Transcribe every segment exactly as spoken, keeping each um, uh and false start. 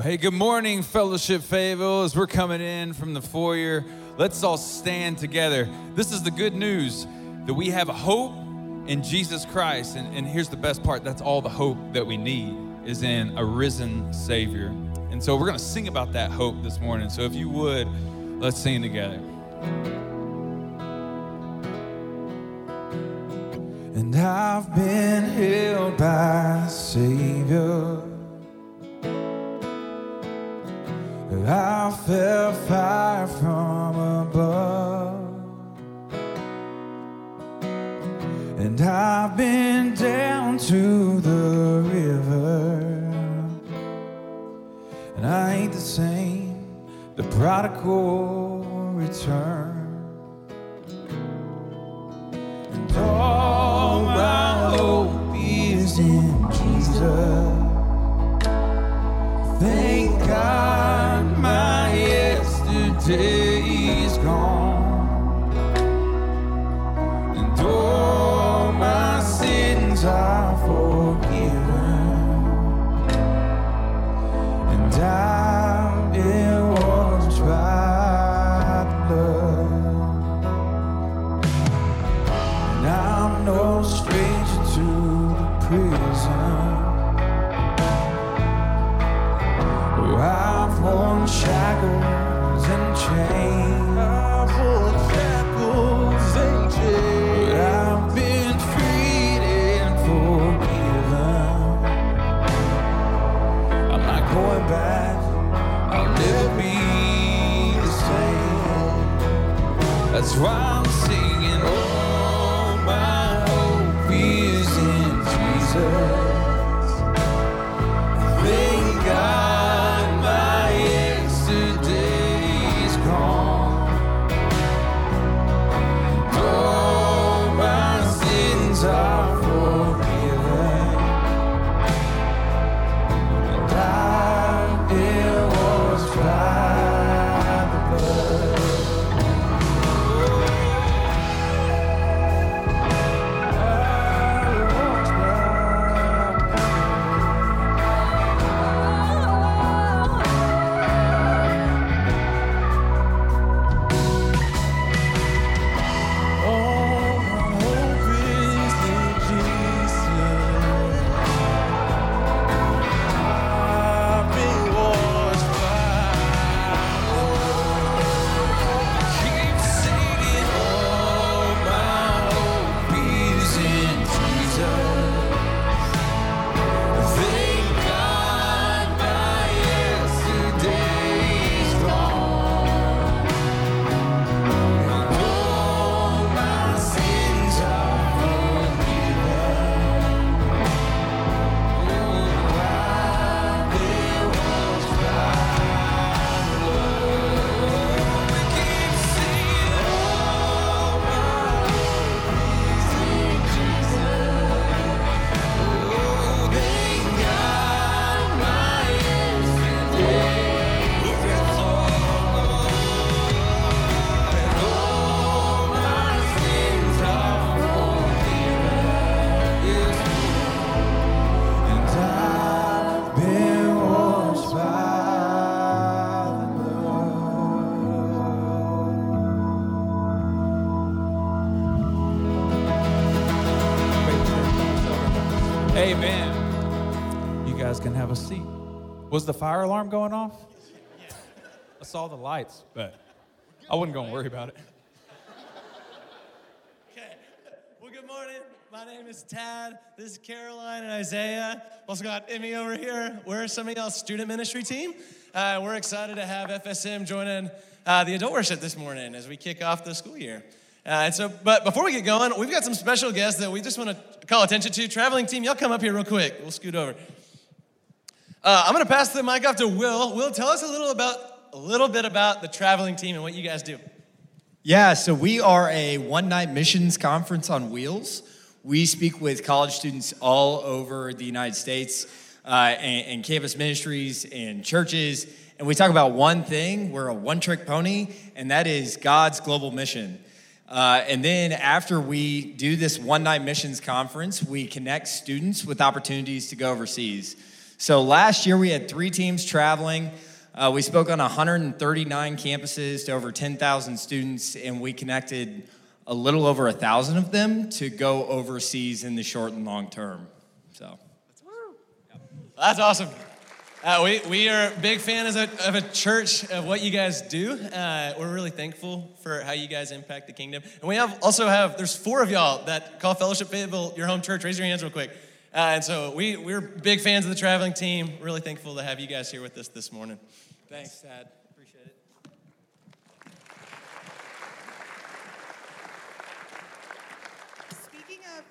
Well, hey, good morning, Fellowship Fables. We're coming in from the foyer. Let's all stand together. This is the good news that we have hope in Jesus Christ. And, and here's the best part. That's all the hope that we need is in a risen Savior. And so we're going to sing about that hope this morning. So if you would, let's sing together. And I've been healed by the Savior. I felt fire from above, and I've been down to the river, and I ain't the same. The prodigal returned, and all my hope is in Jesus. Thank God my yesterday is gone, and all my sins are forgiven, and I've been washed by the blood, and I'm no stranger to the prison. I've worn shackles and chains. I've worn shackles and chains. But I've been freed and forgiven. I'm not going back. I'll never be the same. That's why I'm singing. All my hope is in Jesus. Thank God. Was the fire alarm going off? I saw the lights, but I wasn't going to worry about it. Okay. Well, good morning. My name is Tad. This is Caroline and Isaiah. I've also got Emmy over here. We're some of y'all's student ministry team. Uh, we're excited to have F S M joining uh, the adult worship this morning as we kick off the school year. Uh, and so, but before we get going, we've got some special guests that we just want to call attention to. Traveling team, y'all come up here real quick. We'll scoot over. Uh, I'm going to pass the mic off to Will. Will, tell us a little about a little bit about the traveling team and what you guys do. Yeah, so we are a one-night missions conference on wheels. We speak with college students all over the United States uh, and, and campus ministries and churches, and we talk about one thing. We're a one-trick pony, and that is God's global mission. Uh, and then after we do this one-night missions conference, we connect students with opportunities to go overseas. So last year we had three teams traveling. Uh, we spoke on one hundred thirty-nine campuses to over ten thousand students, and we connected a little over one thousand of them to go overseas in the short and long term. So that's awesome. Uh, we, we are big fans of a, of a church, of what you guys do. Uh, we're really thankful for how you guys impact the kingdom. And we have also have, there's four of y'all that call Fellowship Fable your home church. Raise your hands real quick. Uh, and so we, we're big fans of the traveling team. Really thankful to have you guys here with us this morning. Thanks, Dad. Appreciate it. Speaking of,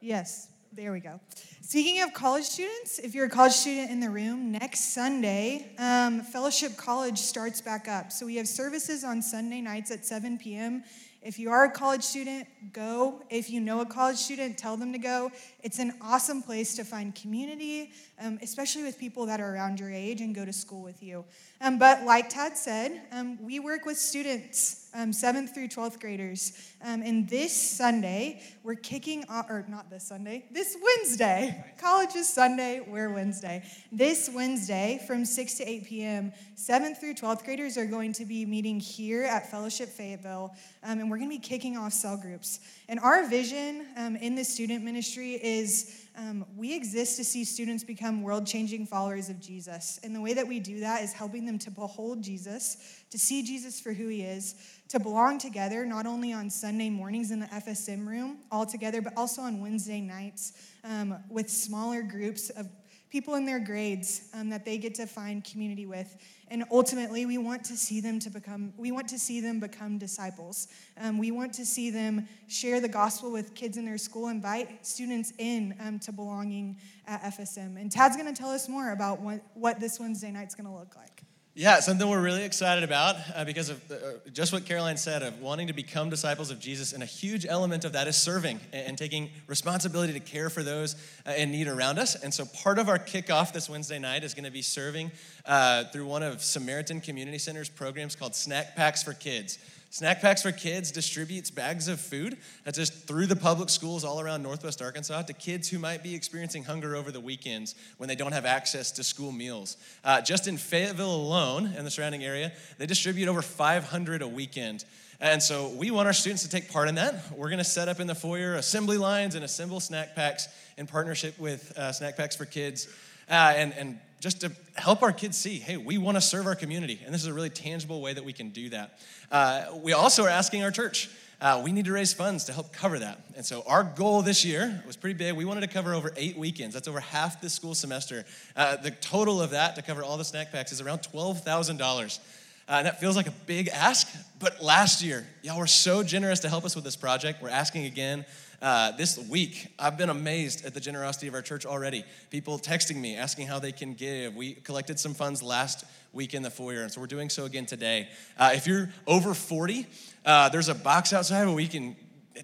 yes, there we go. Speaking of college students, if you're a college student in the room, next Sunday, um, Fellowship College starts back up. So we have services on Sunday nights at seven p.m. If you are a college student, go. If you know a college student, tell them to go. It's an awesome place to find community, um, especially with people that are around your age and go to school with you. Um, but like Tad said, um, we work with students, um, seventh through twelfth graders. Um, and this Sunday, we're kicking off, or not this Sunday, this Wednesday. College is Sunday, we're Wednesday. This Wednesday from six to eight p.m., seventh through twelfth graders are going to be meeting here at Fellowship Fayetteville, um, and we're going to be kicking off cell groups. And our vision um, in the student ministry is um, we exist to see students become world-changing followers of Jesus. And the way that we do that is helping them to behold Jesus, to see Jesus for who he is, to belong together, not only on Sunday mornings in the F S M room all together, but also on Wednesday nights um, with smaller groups of people in their grades um, that they get to find community with. And ultimately, we want to see them to become, we want to see them become disciples. Um, we want to see them share the gospel with kids in their school, invite students in um, to belonging at F S M. And Tad's gonna tell us more about what, what this Wednesday night's gonna look like. Yeah, something we're really excited about uh, because of the, uh, just what Caroline said of wanting to become disciples of Jesus, and a huge element of that is serving and, and taking responsibility to care for those uh, in need around us. And so part of our kickoff this Wednesday night is going to be serving uh, through one of Samaritan Community Center's programs called Snack Packs for Kids. Snack Packs for Kids distributes bags of food that's just through the public schools all around Northwest Arkansas to kids who might be experiencing hunger over the weekends when they don't have access to school meals. Uh, just in Fayetteville alone and the surrounding area, they distribute over five hundred a weekend. And so we want our students to take part in that. We're gonna set up in the foyer assembly lines and assemble snack packs in partnership with uh, Snack Packs for Kids uh, and, and just to help our kids see, hey, we want to serve our community, and this is a really tangible way that we can do that. Uh, we also are asking our church, uh, we need to raise funds to help cover that. And so our goal this year was pretty big. We wanted to cover over eight weekends. That's over half the school semester. Uh, the total of that to cover all the snack packs is around twelve thousand dollars. Uh, and that feels like a big ask, but last year, y'all were so generous to help us with this project. We're asking again uh, this week. I've been amazed at the generosity of our church already. People texting me, asking how they can give. We collected some funds last week in the foyer, and so we're doing so again today. Uh, if you're over forty, uh, there's a box outside where we can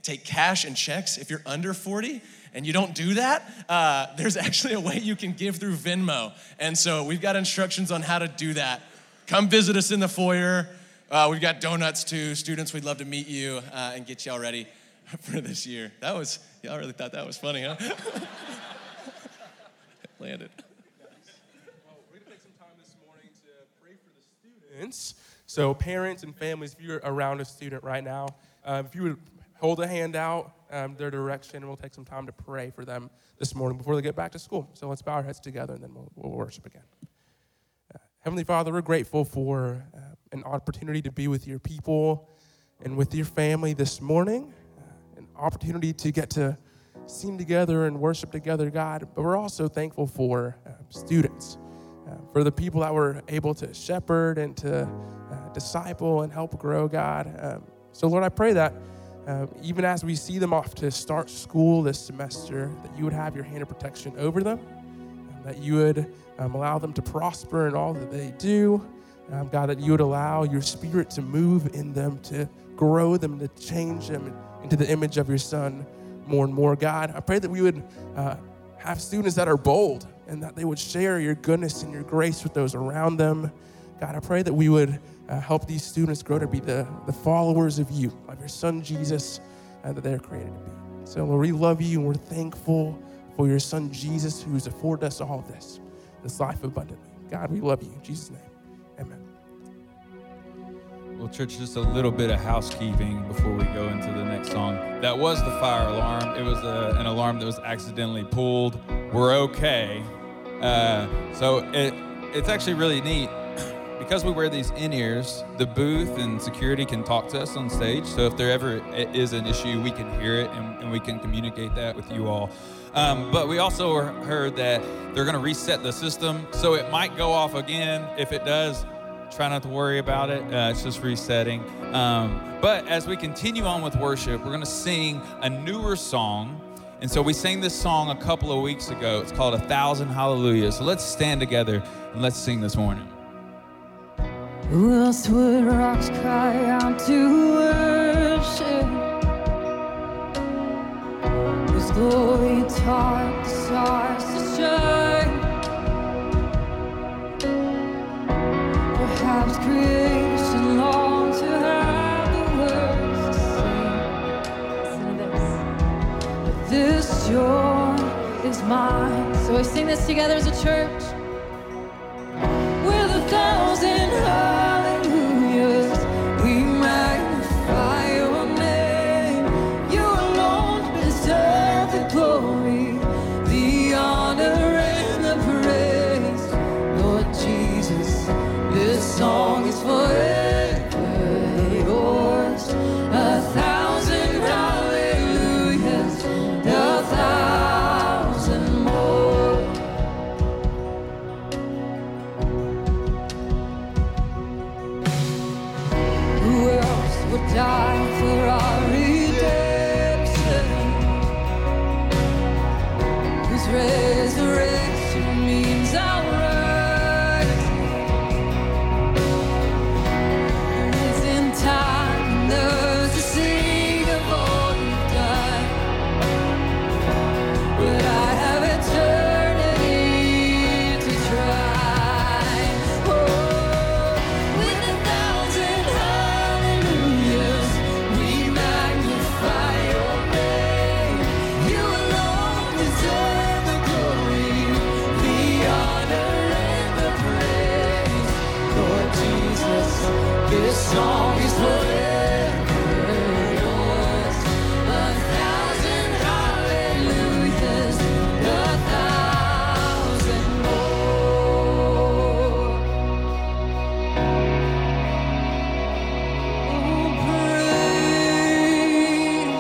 take cash and checks. If you're under forty, and you don't do that, uh, there's actually a way you can give through Venmo. And so we've got instructions on how to do that. Come visit us in the foyer. Uh, we've got donuts too. Students, we'd love to meet you uh, and get y'all ready for this year. That was, y'all really thought that was funny, huh? Landed. Well, we're gonna take some time this morning to pray for the students. So parents and families, if you're around a student right now, uh, if you would hold a hand out, um, their direction, and we'll take some time to pray for them this morning before they get back to school. So let's bow our heads together and then we'll, we'll worship again. Heavenly Father, we're grateful for uh, an opportunity to be with your people and with your family this morning, uh, an opportunity to get to sing together and worship together, God. But we're also thankful for uh, students, uh, for the people that were able to shepherd and to uh, disciple and help grow, God. Um, so, Lord, I pray that uh, even as we see them off to start school this semester, that you would have your hand of protection over them, that you would um, allow them to prosper in all that they do. Um, God, that you would allow your spirit to move in them, to grow them, to change them into the image of your son more and more. God, I pray that we would uh, have students that are bold and that they would share your goodness and your grace with those around them. God, I pray that we would uh, help these students grow to be the, the followers of you, of your son, Jesus, uh, that they're created to be. So, Lord, we love you and we're thankful for your son, Jesus, who has afforded us all this, this life abundantly. God, we love you. In Jesus' name, amen. Well, church, just a little bit of housekeeping before we go into the next song. That was the fire alarm. It was a, an alarm that was accidentally pulled. We're okay. Uh, so it it's actually really neat. Because we wear these in-ears, the booth and security can talk to us on stage. So if there ever is an issue, we can hear it and, and we can communicate that with you all. Um, but we also heard that they're going to reset the system. So it might go off again. If it does, try not to worry about it. Uh, it's just resetting. Um, but as we continue on with worship, we're going to sing a newer song. And so we sang this song a couple of weeks ago. It's called A Thousand Hallelujahs. So let's stand together and let's sing this morning. Who else would rocks cry out to worship? Whose glory taught the stars to shine? Perhaps creation longs to have the words to sing. Listen to this. But this joy is mine. So we sing this together as a church. With a thousand hallelujahs, we magnify your name. You alone deserve the glory, the honor, and the praise. Lord Jesus, this song is forever yours. A thousand hallelujahs, a thousand more. Die for our redemption, whose resurrection means our rise. There isn't time in those to sing of all you've done, but I have eternity to try. Oh, with a thousand this song is forever yours. A thousand hallelujahs, a thousand more. Oh, praise,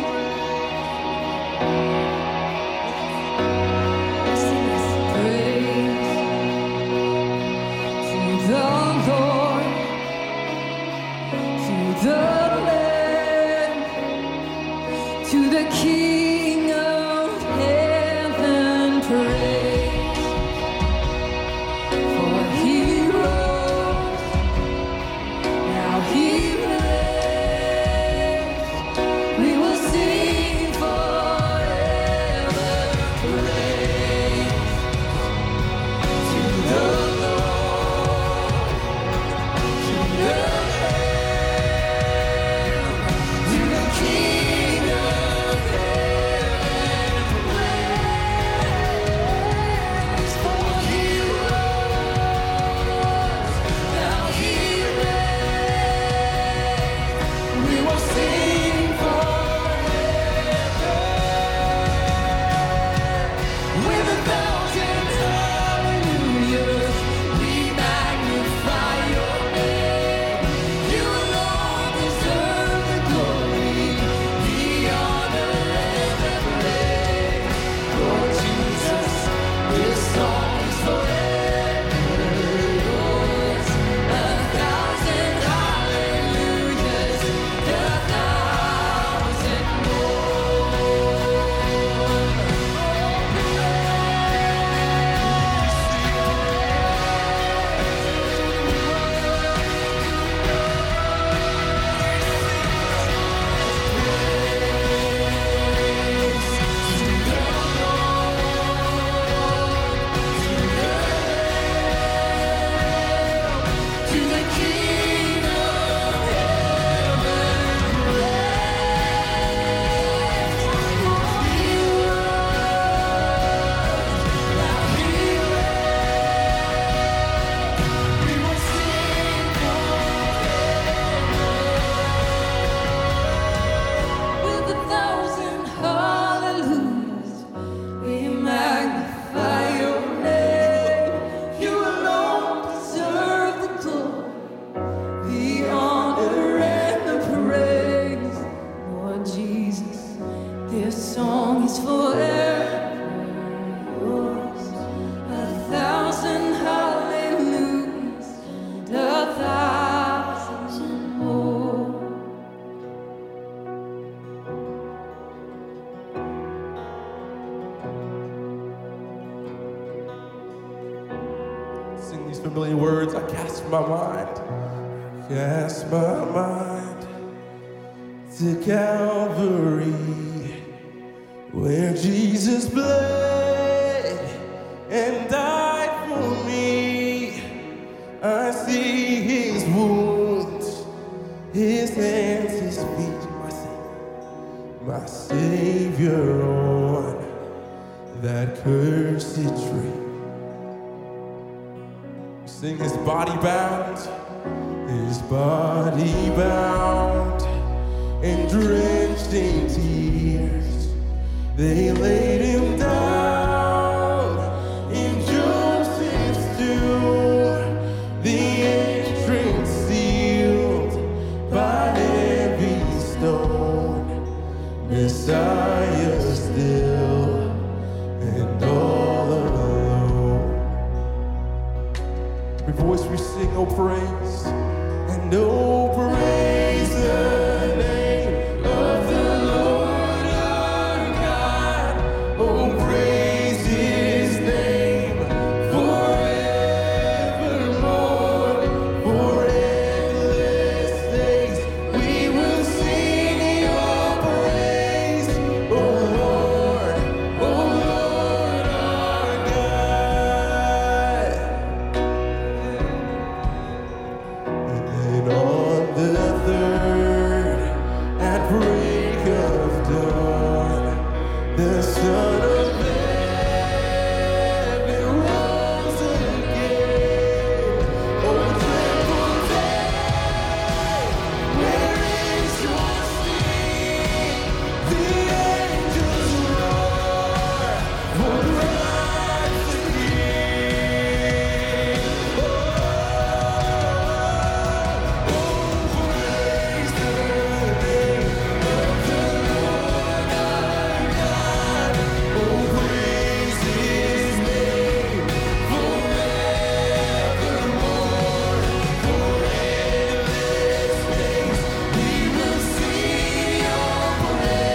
praise to the Lord. The Lamb, to the King of heaven, praise. For he rose, now he reigns. We will sing forever, praise to the Lord, a million words, I cast my mind, cast my mind to Calvary, where Jesus bled and died for me. I see his wounds, his hands, his feet, my Savior, my Savior on that cursed tree. Sing his body bound, his body bound, and drenched in tears, they laid him down in Joseph's tomb. The entrance sealed by heavy stone, Messiah still and all alone. Every voice we sing, oh praise, and oh praise the name of the Lord our God. Oh praise his name forevermore. For endless days we will sing your praise, oh Lord, oh Lord our God. The Son of Heaven rose again. Oh, temple day, where is your sting? The angels roar, for Christ the King. Oh, oh, praise the name of the Lord our God. Oh, praise his name forevermore. For endless days we will sing your praise, oh Lord, oh Lord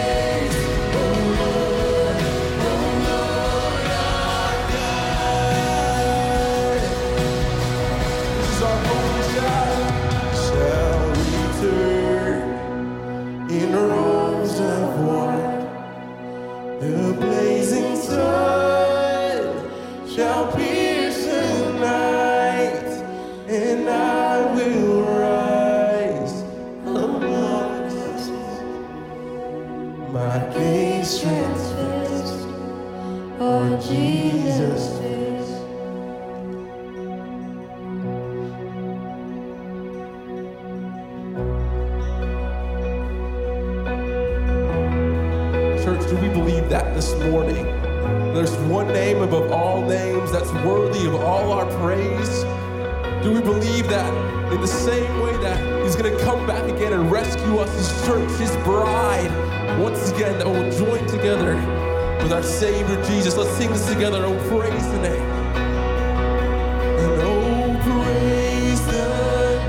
our God. This is our only shout, shall return in robes of white. The blazing sun shall pierce the night, and I will rise amongst my gaze transfixed on Jesus' face. Church, do we believe that this morning? There's one name above all names that's worthy of all our praise. Do we believe that in the same way that he's going to come back again and rescue us, his church, his bride, once again, that we'll join together with our Savior Jesus? Let's sing this together. Oh, praise the name. And oh, praise the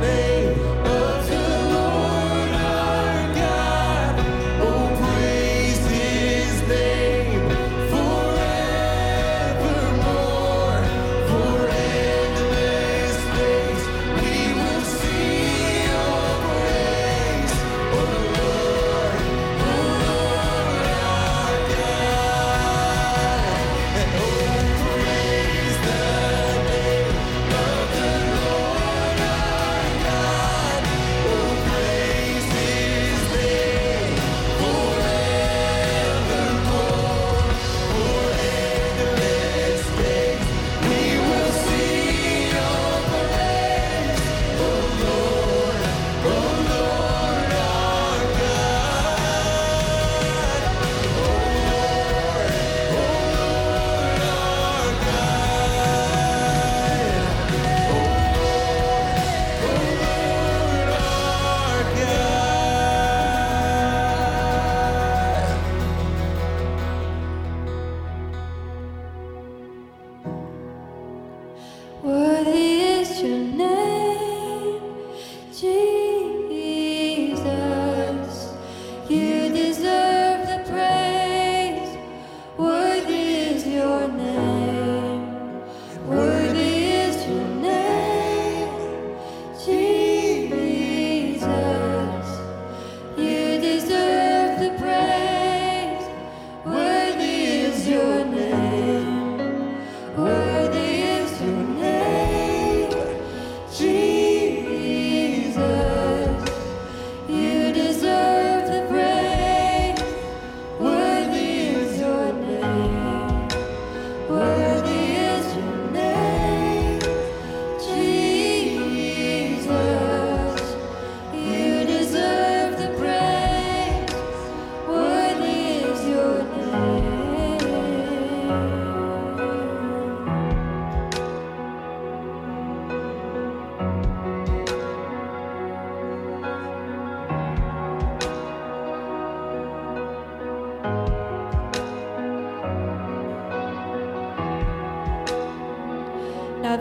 name of the Lord our God. Oh, praise his name forevermore. For endless days we will see your praise, oh Lord, oh Lord our God. And oh, praise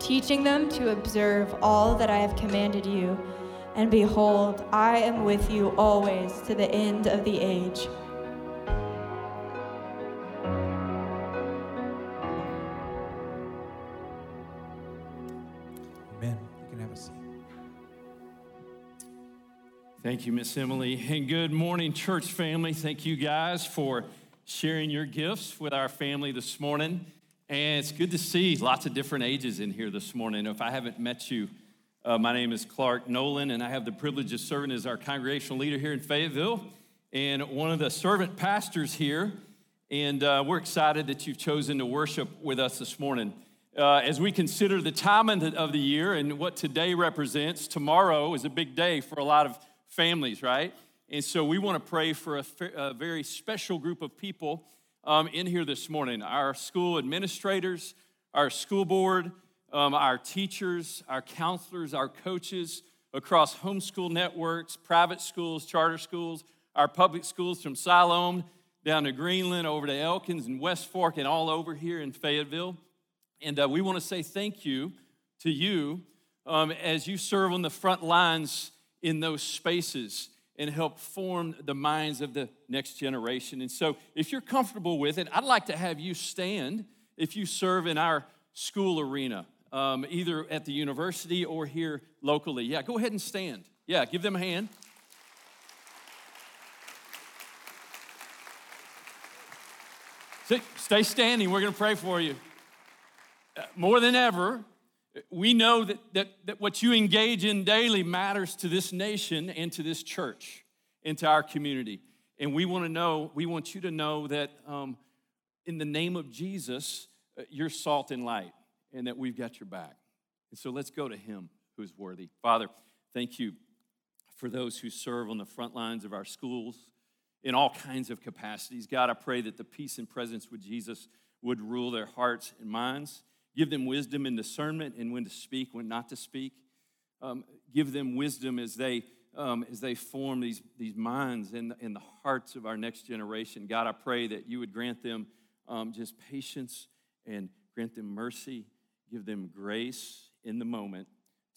teaching them to observe all that I have commanded you. And behold, I am with you always to the end of the age." Thank you, Miss Emily, and good morning, church family. Thank you guys for sharing your gifts with our family this morning, and it's good to see lots of different ages in here this morning. If I haven't met you, uh, my name is Clark Nolan, and I have the privilege of serving as our congregational leader here in Fayetteville, and one of the servant pastors here, and uh, we're excited that you've chosen to worship with us this morning. Uh, as we consider the time of the year and what today represents, tomorrow is a big day for a lot of families, right? And so we want to pray for a, a very special group of people um, in here this morning. Our school administrators, our school board, um, our teachers, our counselors, our coaches across homeschool networks, private schools, charter schools, our public schools from Siloam down to Greenland, over to Elkins and West Fork and all over here in Fayetteville. And uh, we want to say thank you to you um, as you serve on the front lines in those spaces and help form the minds of the next generation. And so if you're comfortable with it, I'd like to have you stand if you serve in our school arena, um, either at the university or here locally. Yeah, go ahead and stand. Yeah, give them a hand. Stay standing. We're going to pray for you. More than ever, we know that, that that what you engage in daily matters to this nation and to this church and to our community. And we want to know, we want you to know that um, in the name of Jesus, uh, you're salt and light and that we've got your back. And so let's go to him who is worthy. Father, thank you for those who serve on the front lines of our schools in all kinds of capacities. God, I pray that the peace and presence with Jesus would rule their hearts and minds. Give them wisdom and discernment and when to speak, when not to speak. Um, give them wisdom as they um, as they form these, these minds in, in the hearts of our next generation. God, I pray that you would grant them um, just patience and grant them mercy. Give them grace in the moment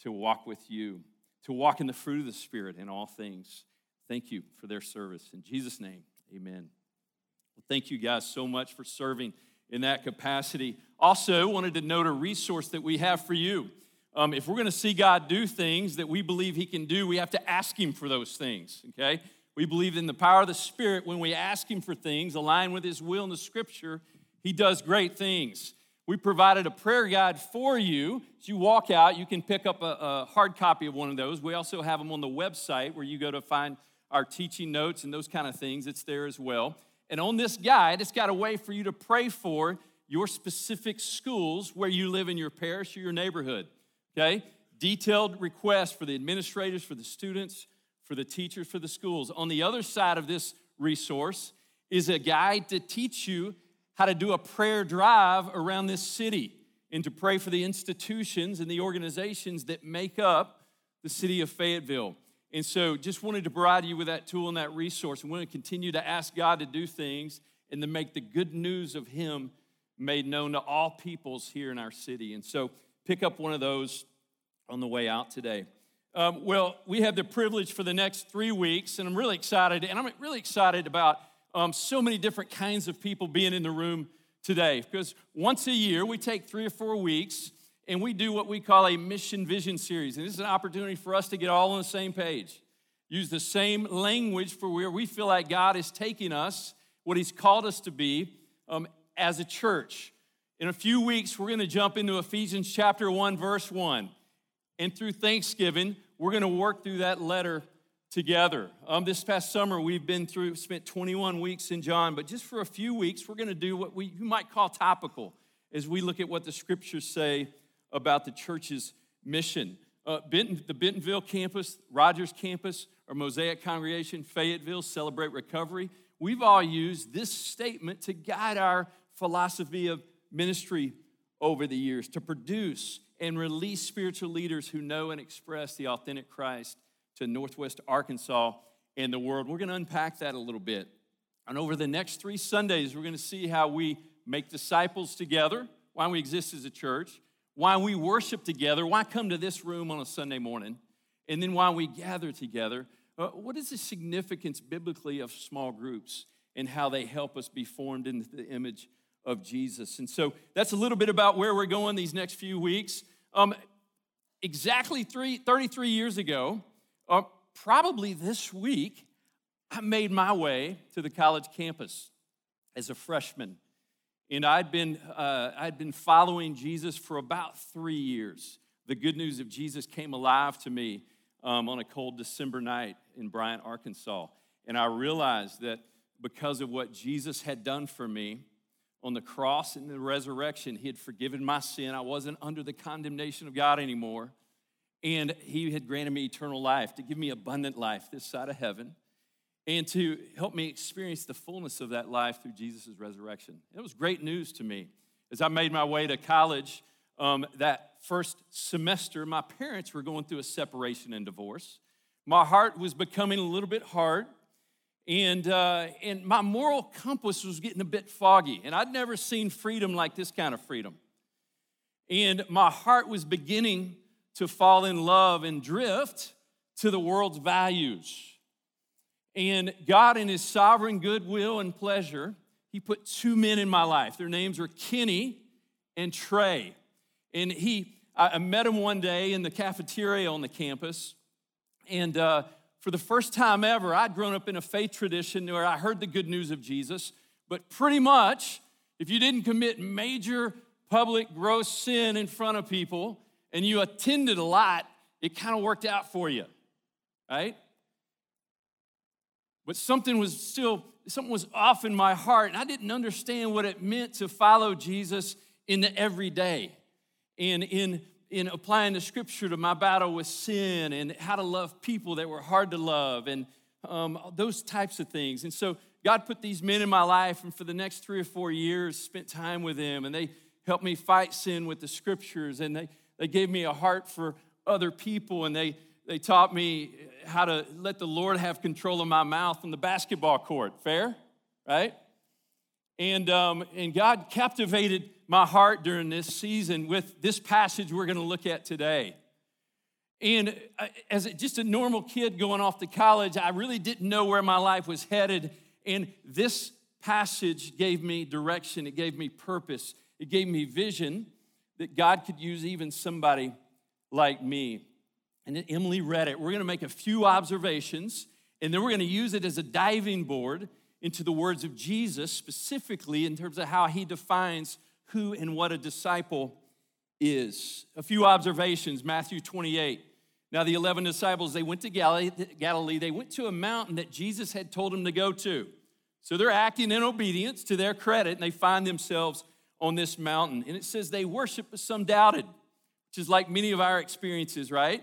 to walk with you, to walk in the fruit of the Spirit in all things. Thank you for their service. In Jesus' name, amen. Well, thank you guys so much for serving in that capacity. Also, wanted to note a resource that we have for you. Um, if we're going to see God do things that we believe he can do, we have to ask him for those things, okay? We believe in the power of the Spirit. When we ask him for things aligned with his will in the Scripture, he does great things. We provided a prayer guide for you. As you walk out, you can pick up a, a hard copy of one of those. We also have them on the website where you go to find our teaching notes and those kind of things. It's there as well. And on this guide, it's got a way for you to pray for your specific schools where you live in your parish or your neighborhood, okay? Detailed requests for the administrators, for the students, for the teachers, for the schools. On the other side of this resource is a guide to teach you how to do a prayer drive around this city and to pray for the institutions and the organizations that make up the city of Fayetteville. And so just wanted to provide you with that tool and that resource. And we're going to continue to ask God to do things and to make the good news of him made known to all peoples here in our city. And so pick up one of those on the way out today. Um, well, we have the privilege for the next three weeks, and I'm really excited. And I'm really excited about um, so many different kinds of people being in the room today. Because once a year, we take three or four weeks and we do what we call a mission vision series. And this is an opportunity for us to get all on the same page, use the same language for where we feel like God is taking us, what he's called us to be um, as a church. In a few weeks, we're going to jump into Ephesians chapter one, verse one. And through Thanksgiving, we're going to work through that letter together. Um, this past summer, we've been through, spent twenty-one weeks in John. But just for a few weeks, we're going to do what we you might call topical as we look at what the Scriptures say about the church's mission. uh, Benton, the Bentonville campus, Rogers campus, or Mosaic Congregation, Fayetteville, Celebrate Recovery, we've all used this statement to guide our philosophy of ministry over the years, to produce and release spiritual leaders who know and express the authentic Christ to Northwest Arkansas and the world. We're going to unpack that a little bit. And over the next three Sundays, we're going to see how we make disciples together, why we exist as a church, why we worship together, why come to this room on a Sunday morning, and then why we gather together. Uh, what is the significance biblically of small groups and how they help us be formed into the image of Jesus? And so that's a little bit about where we're going these next few weeks. Um, exactly three, thirty-three years ago, uh, probably this week, I made my way to the college campus as a freshman. And I'd been uh, I'd been following Jesus for about three years. The good news of Jesus came alive to me um, on a cold December night in Bryant, Arkansas. And I realized that because of what Jesus had done for me on the cross and the resurrection, he had forgiven my sin. I wasn't under the condemnation of God anymore. And he had granted me eternal life, to give me abundant life this side of heaven, and to help me experience the fullness of that life through Jesus' resurrection. It was great news to me. As I made my way to college um, that first semester, my parents were going through a separation and divorce. My heart was becoming a little bit hard, and uh, and my moral compass was getting a bit foggy, and I'd never seen freedom like this kind of freedom. And my heart was beginning to fall in love and drift to the world's values. And God, in his sovereign goodwill and pleasure, he put two men in my life. Their names were Kenny and Trey. And he, I met him one day in the cafeteria on the campus. And uh, for the first time ever, I'd grown up in a faith tradition where I heard the good news of Jesus. But pretty much, if you didn't commit major public gross sin in front of people and you attended a lot, it kind of worked out for you, right? But something was still, something was off in my heart, and I didn't understand what it meant to follow Jesus in the everyday and in, in applying the scripture to my battle with sin and how to love people that were hard to love and um, those types of things. And so God put these men in my life, and for the next three or four years, spent time with them, and they helped me fight sin with the scriptures, and they, they gave me a heart for other people, and they They taught me how to let the Lord have control of my mouth on the basketball court. Fair, right? And um, and God captivated my heart during this season with this passage we're going to look at today. And as just a normal kid going off to college, I really didn't know where my life was headed. And this passage gave me direction. It gave me purpose. It gave me vision that God could use even somebody like me. And then Emily read it. We're going to make a few observations, and then we're going to use it as a diving board into the words of Jesus, specifically in terms of how he defines who and what a disciple is. A few observations, Matthew twenty-eight. Now the eleven disciples, they went to Galilee. They went to a mountain that Jesus had told them to go to. So they're acting in obedience to their credit, and they find themselves on this mountain. And it says they worship, but some doubted, which is like many of our experiences, right?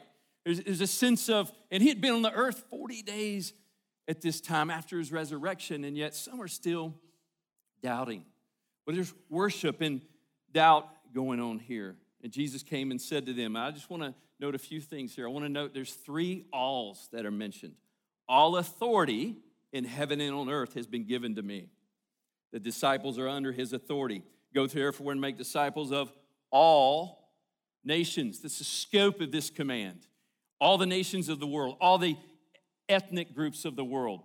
There's a sense of, and he had been on the earth forty days at this time after his resurrection, and yet some are still doubting. But there's worship and doubt going on here. And Jesus came and said to them, I just want to note a few things here. I want to note there's three alls that are mentioned. All authority in heaven and on earth has been given to me. The disciples are under his authority. Go therefore and make disciples of all nations. That's the scope of this command. All the nations of the world, all the ethnic groups of the world,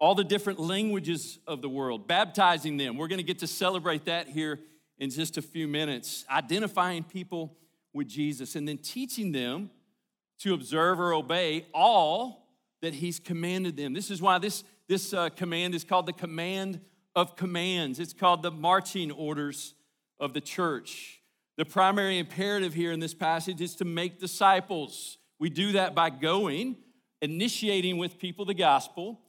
all the different languages of the world, baptizing them. We're going to get to celebrate that here in just a few minutes. Identifying people with Jesus and then teaching them to observe or obey all that he's commanded them. This is why this, this uh, command is called the command of commands. It's called the marching orders of the church. The primary imperative here in this passage is to make disciples. We do that by going, initiating with people the gospel,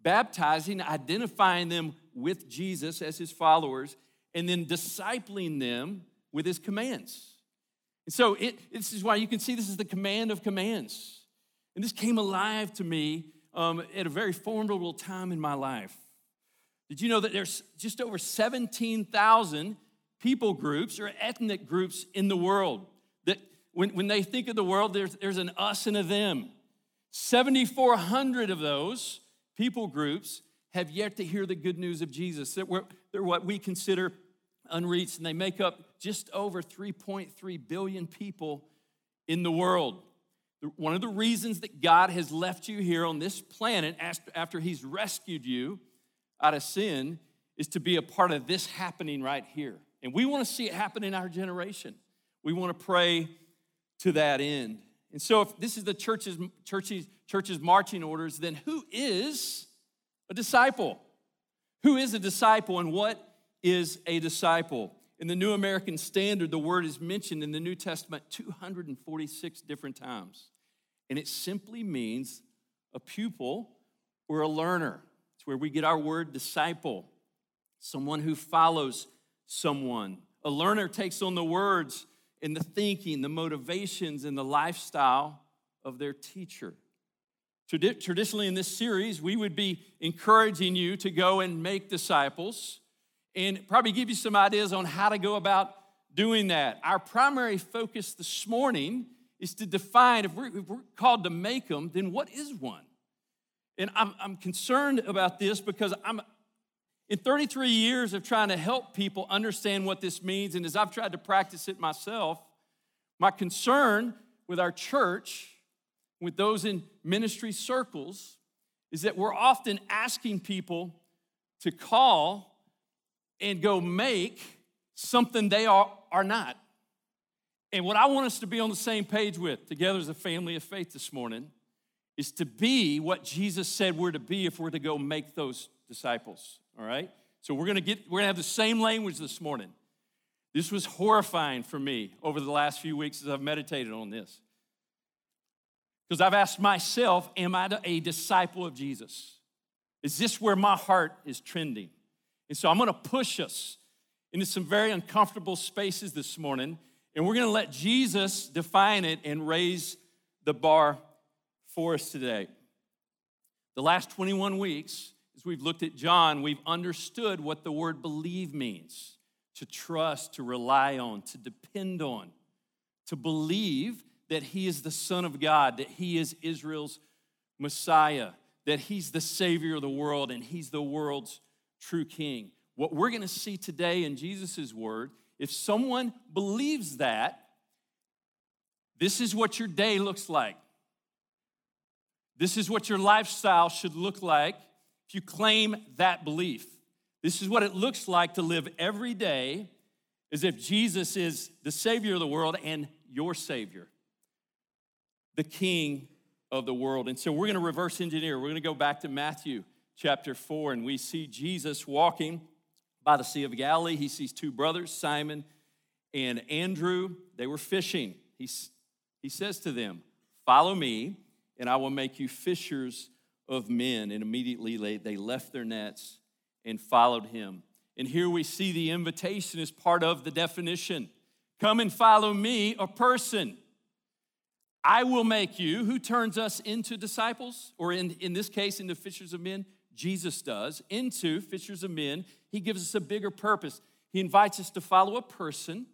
baptizing, identifying them with Jesus as his followers, and then discipling them with his commands. And so it, this is why you can see this is the command of commands. And this came alive to me um, at a very formidable time in my life. Did you know that there's just over seventeen thousand people groups or ethnic groups in the world? That when, when they think of the world, there's, there's an us and a them. seventy-four hundred of those people groups have yet to hear the good news of Jesus. That we're, they're what we consider unreached, and they make up just over three point three billion people in the world. One of the reasons that God has left you here on this planet after he's rescued you out of sin is to be a part of this happening right here. And we want to see it happen in our generation. We want to pray to that end. And so if this is the church's, church's, church's marching orders, then who is a disciple? Who is a disciple, and what is a disciple? In the New American Standard, the word is mentioned in the New Testament two hundred forty-six different times. And it simply means a pupil or a learner. It's where we get our word disciple, someone who follows someone. A learner takes on the words and the thinking, the motivations, and the lifestyle of their teacher. Trad- traditionally in this series, we would be encouraging you to go and make disciples, and probably give you some ideas on how to go about doing that. Our primary focus this morning is to define, if we're, if we're called to make them, then what is one? And I'm, I'm concerned about this because I'm in thirty-three years of trying to help people understand what this means, and as I've tried to practice it myself, my concern with our church, with those in ministry circles, is that we're often asking people to call and go make something they are, are not. And what I want us to be on the same page with, together as a family of faith this morning, is to be what Jesus said we're to be if we're to go make those disciples, all right? So we're gonna get, we're gonna have the same language this morning. This was horrifying for me over the last few weeks as I've meditated on this. Because I've asked myself, am I a disciple of Jesus? Is this where my heart is trending? And so I'm gonna push us into some very uncomfortable spaces this morning, and we're gonna let Jesus define it and raise the bar for us today. The last twenty-one weeks, as we've looked at John, we've understood what the word believe means, to trust, to rely on, to depend on, to believe that he is the Son of God, that he is Israel's Messiah, that he's the Savior of the world, and he's the world's true king. What we're going to see today in Jesus' word, if someone believes that, this is what your day looks like. This is what your lifestyle should look like if you claim that belief. This is what it looks like to live every day as if Jesus is the Savior of the world and your Savior, the King of the world. And so we're going to reverse engineer. We're going to go back to Matthew chapter four, and we see Jesus walking by the Sea of Galilee. He sees two brothers, Simon and Andrew. They were fishing. He, he says to them, "Follow me, and I will make you fishers of men." And immediately they, they left their nets and followed him. And here we see the invitation as part of the definition. Come and follow me, a person. I will make you. Who turns us into disciples? Or in, in this case, into fishers of men? Jesus does, into fishers of men. He gives us a bigger purpose. He invites us to follow a person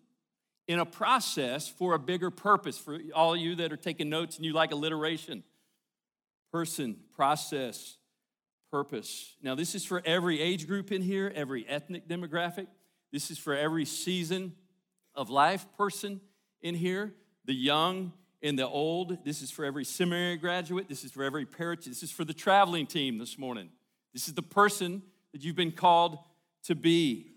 in a process for a bigger purpose. For all you that are taking notes and you like alliteration, person, process, purpose. Now, this is for every age group in here, every ethnic demographic. This is for every season of life person in here, the young and the old. This is for every seminary graduate. This is for every parent. This is for the traveling team this morning. This is the person that you've been called to be.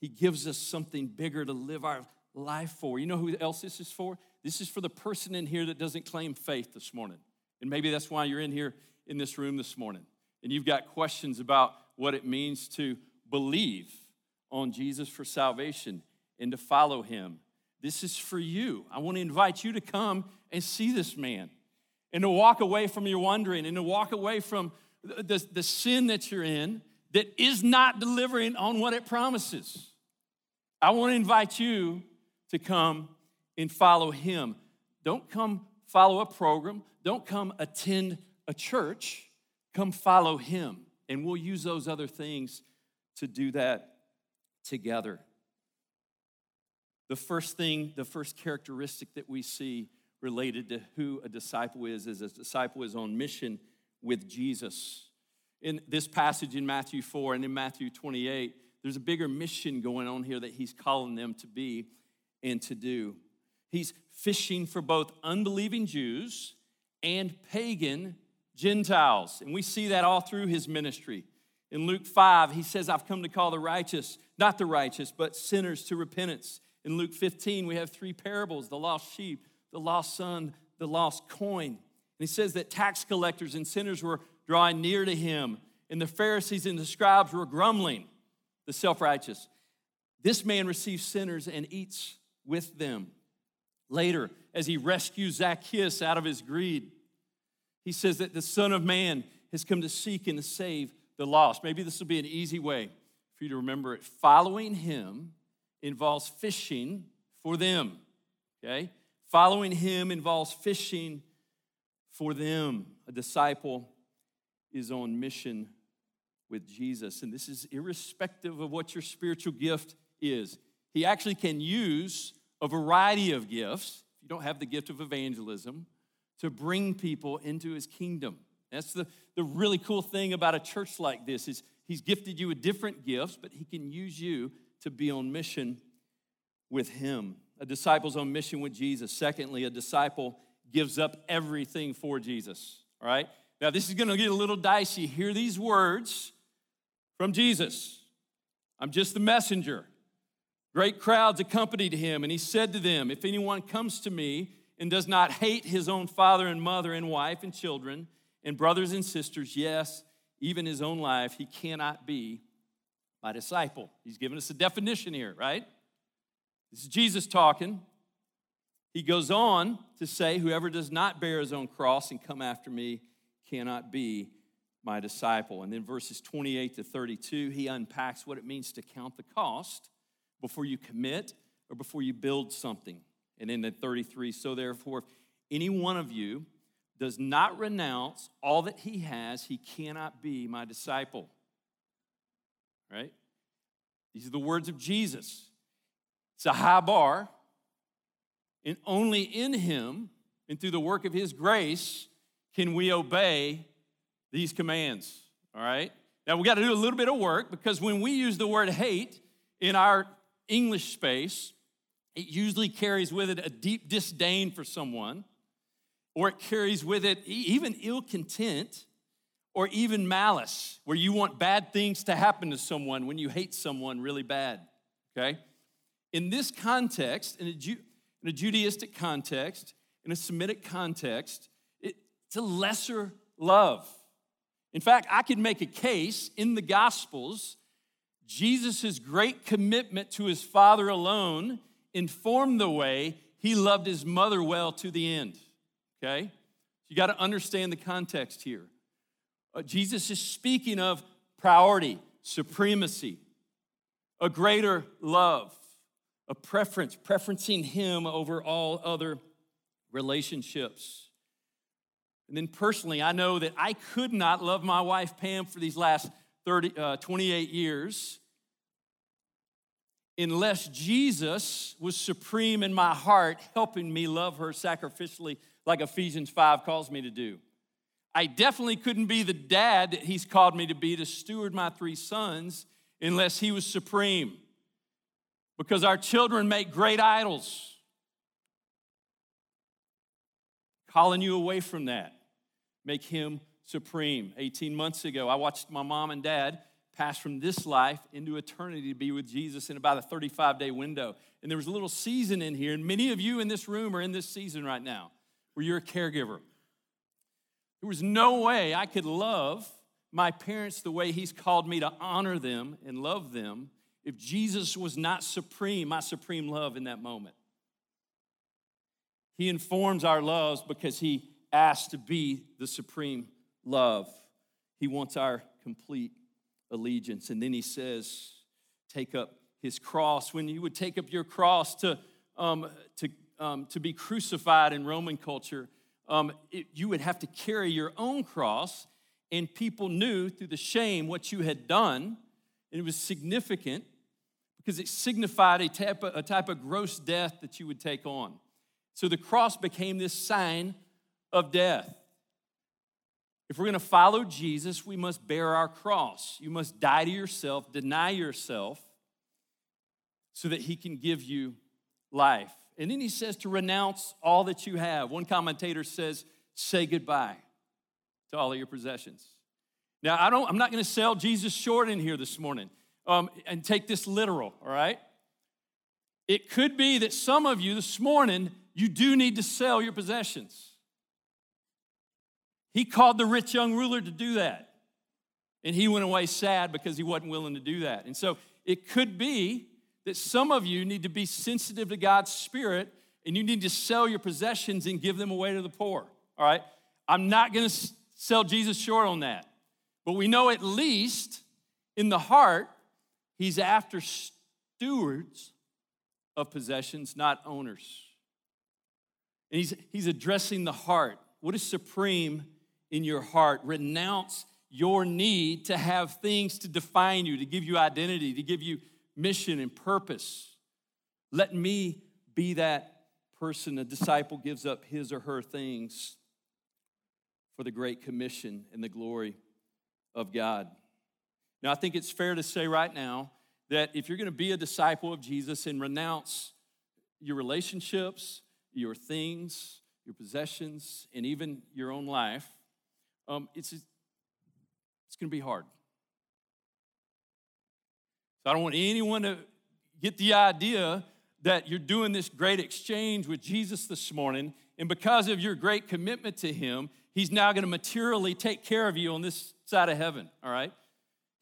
He gives us something bigger to live our life for. You know who else this is for? This is for the person in here that doesn't claim faith this morning. And maybe that's why you're in here in this room this morning. And you've got questions about what it means to believe on Jesus for salvation and to follow him. This is for you. I want to invite you to come and see this man and to walk away from your wandering and to walk away from The, the, the sin that you're in that is not delivering on what it promises. I want to invite you to come and follow him. Don't come follow a program. Don't come attend a church. Come follow him. And we'll use those other things to do that together. The first thing, the first characteristic that we see related to who a disciple is, is a disciple is on mission with Jesus. In this passage in Matthew four and in Matthew twenty-eight, there's a bigger mission going on here that he's calling them to be and to do. He's fishing for both unbelieving Jews and pagan Gentiles. And we see that all through his ministry. In Luke five, he says, I've come to call the righteous, not the righteous, but sinners to repentance. In Luke fifteen, we have three parables, the lost sheep, the lost son, the lost coin. And he says that tax collectors and sinners were drawing near to him, and the Pharisees and the scribes were grumbling, the self-righteous. This man receives sinners and eats with them. Later, as he rescues Zacchaeus out of his greed, he says that the Son of Man has come to seek and to save the lost. Maybe this will be an easy way for you to remember it. Following him involves fishing for them, okay? Following him involves fishing for them. A disciple is on mission with Jesus, and this is irrespective of what your spiritual gift is. He actually can use a variety of gifts, if you don't have the gift of evangelism, to bring people into his kingdom. That's the, the really cool thing about a church like this is he's gifted you with different gifts, but he can use you to be on mission with him. A disciple's on mission with Jesus. Secondly, a disciple gives up everything for Jesus, all right? Now, this is going to get a little dicey. Hear these words from Jesus. I'm just the messenger. Great crowds accompanied him, and he said to them, if anyone comes to me and does not hate his own father and mother and wife and children and brothers and sisters, yes, even his own life, he cannot be my disciple. He's giving us a definition here, right? This is Jesus talking. He goes on to say, whoever does not bear his own cross and come after me cannot be my disciple. And then verses twenty-eight to thirty-two, he unpacks what it means to count the cost before you commit or before you build something. And then in thirty-three, so therefore, if any one of you does not renounce all that he has, he cannot be my disciple. Right? These are the words of Jesus. It's a high bar, and only in him and through the work of his grace can we obey these commands, all right? Now, we got to do a little bit of work because when we use the word hate in our English space, it usually carries with it a deep disdain for someone, or it carries with it even ill content, or even malice, where you want bad things to happen to someone when you hate someone really bad, okay? In this context, in a, Ju- in a Judaistic context, in a Semitic context, it, it's a lesser love. In fact, I could make a case in the Gospels, Jesus' great commitment to his Father alone informed the way he loved his mother well to the end, okay? You got to understand the context here. Jesus is speaking of priority, supremacy, a greater love, a preference, preferencing him over all other relationships. And then personally, I know that I could not love my wife, Pam, for these last thirty, uh, twenty-eight years unless Jesus was supreme in my heart, helping me love her sacrificially like Ephesians five calls me to do. I definitely couldn't be the dad that he's called me to be to steward my three sons unless he was supreme, because our children make great idols. Calling you away from that, make him supreme. eighteen months ago, I watched my mom and dad pass from this life into eternity to be with Jesus in about a thirty-five day window. And there was a little season in here, and many of you in this room are in this season right now where you're a caregiver. There was no way I could love my parents the way he's called me to honor them and love them if Jesus was not supreme, my supreme love in that moment. He informs our loves because he asked to be the supreme love. He wants our complete allegiance. And then he says, take up his cross. When you would take up your cross to, um, to um, to be crucified in Roman culture, um, it, you would have to carry your own cross, and people knew through the shame what you had done, and it was significant because it signified a type of, a type of gross death that you would take on. So the cross became this sign of death. If we're going to follow Jesus, we must bear our cross. You must die to yourself, deny yourself, so that he can give you life. And then he says to renounce all that you have. One commentator says, say goodbye to all of your possessions. Now, I don't, I'm not going to sell Jesus short in here this morning um, and take this literal, all right? It could be that some of you this morning, you do need to sell your possessions. He called the rich young ruler to do that. And he went away sad because he wasn't willing to do that. And so it could be that some of you need to be sensitive to God's Spirit, and you need to sell your possessions and give them away to the poor, all right? I'm not going to sell Jesus short on that. But we know at least in the heart, he's after stewards of possessions, not owners. And he's, he's addressing the heart. What is supreme in your heart? Renounce your need to have things to define you, to give you identity, to give you mission and purpose. Let me be that person. A disciple gives up his or her things for the Great Commission and the glory of God. Now, I think it's fair to say right now that if you're going to be a disciple of Jesus and renounce your relationships, your things, your possessions, and even your own life, um, it's it's going to be hard. So I don't want anyone to get the idea that you're doing this great exchange with Jesus this morning, and because of your great commitment to him, he's now going to materially take care of you on this side of heaven, all right?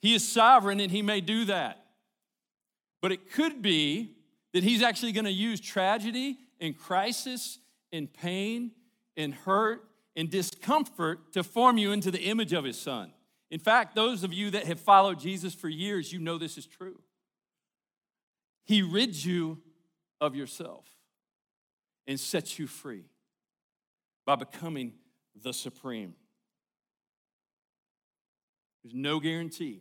He is sovereign, and he may do that. But it could be that he's actually going to use tragedy and crisis and pain and hurt and discomfort to form you into the image of his son. In fact, those of you that have followed Jesus for years, you know this is true. He rids you of yourself and sets you free by becoming the supreme. There's no guarantee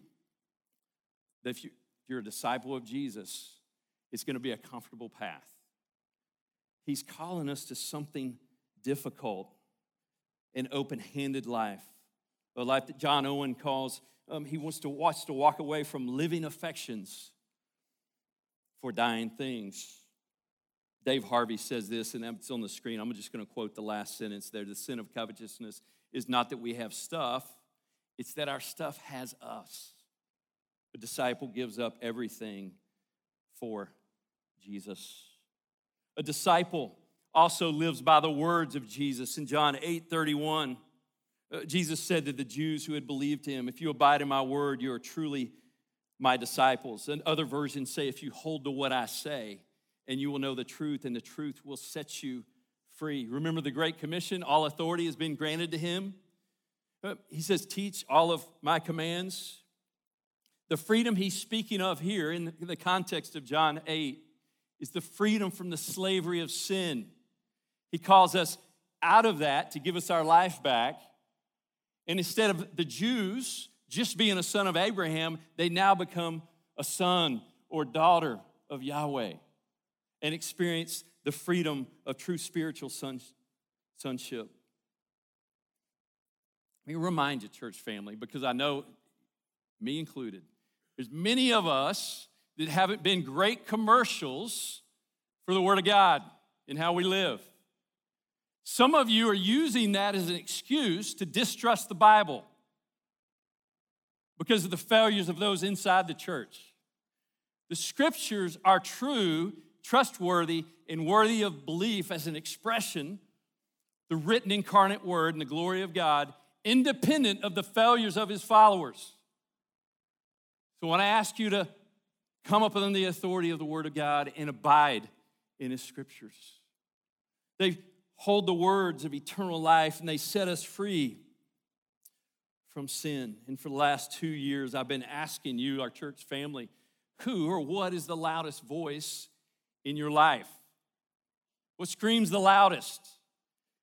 that if you're a disciple of Jesus, it's going to be a comfortable path. He's calling us to something difficult, an open-handed life, a life that John Owen calls, um, he wants to watch to walk away from living affections for dying things. Dave Harvey says this, and it's on the screen. I'm just going to quote the last sentence there. The sin of covetousness is not that we have stuff, it's that our stuff has us. The disciple gives up everything for Jesus. A disciple also lives by the words of Jesus. In John eight thirty-one, Jesus said to the Jews who had believed him, if you abide in my word, you are truly my disciples. And other versions say, if you hold to what I say, and you will know the truth, and the truth will set you free. Remember the Great Commission? All authority has been granted to him. He says, teach all of my commands. The freedom he's speaking of here in the context of John eight is the freedom from the slavery of sin. He calls us out of that to give us our life back. And instead of the Jews just being a son of Abraham, they now become a son or daughter of Yahweh and experience the freedom of true spiritual sonship. Let me remind you, church family, because I know, me included, there's many of us that haven't been great commercials for the Word of God and how we live. Some of you are using that as an excuse to distrust the Bible because of the failures of those inside the church. The Scriptures are true, trustworthy, and worthy of belief as an expression, the written incarnate Word and the glory of God, independent of the failures of his followers. So when I ask you to come up under the authority of the Word of God and abide in his Scriptures, they hold the words of eternal life, and they set us free from sin. And for the last two years, I've been asking you, our church family, who or what is the loudest voice in your life? what screams the loudest.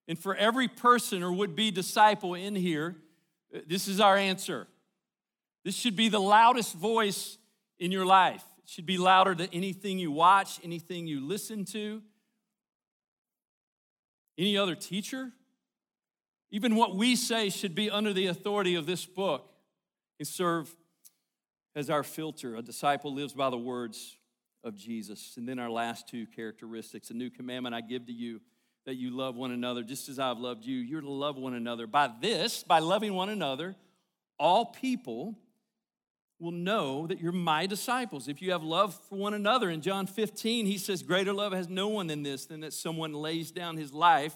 And for every person or would-be disciple in here, this is our answer. This should be the loudest voice in your life. It should be louder than anything you watch, anything you listen to, any other teacher. Even what we say should be under the authority of this book and serve as our filter. A disciple lives by the words of Jesus. And then our last two characteristics. A new commandment I give to you, that you love one another just as I've loved you. You're to love one another. By this, by loving one another, all people will know that you're my disciples. If you have love for one another, in John fifteen, he says, greater love has no one than this, than that someone lays down his life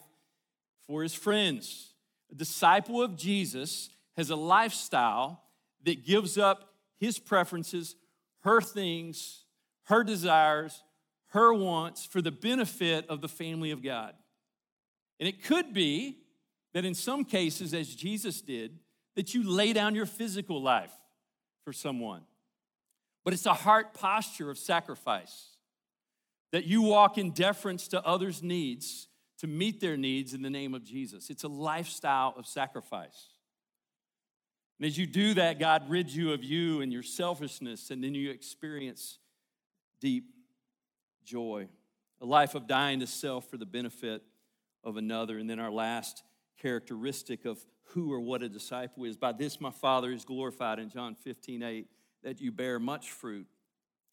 for his friends. A disciple of Jesus has a lifestyle that gives up his preferences, her things, her desires, her wants for the benefit of the family of God. And it could be that in some cases, as Jesus did, that you lay down your physical life for someone. But it's a heart posture of sacrifice, that you walk in deference to others' needs to meet their needs in the name of Jesus. It's a lifestyle of sacrifice. And as you do that, God rids you of you and your selfishness, and then you experience deep joy, a life of dying to self for the benefit of another. And then our last characteristic of who or what a disciple is, by this my Father is glorified, in John fifteen eight, that you bear much fruit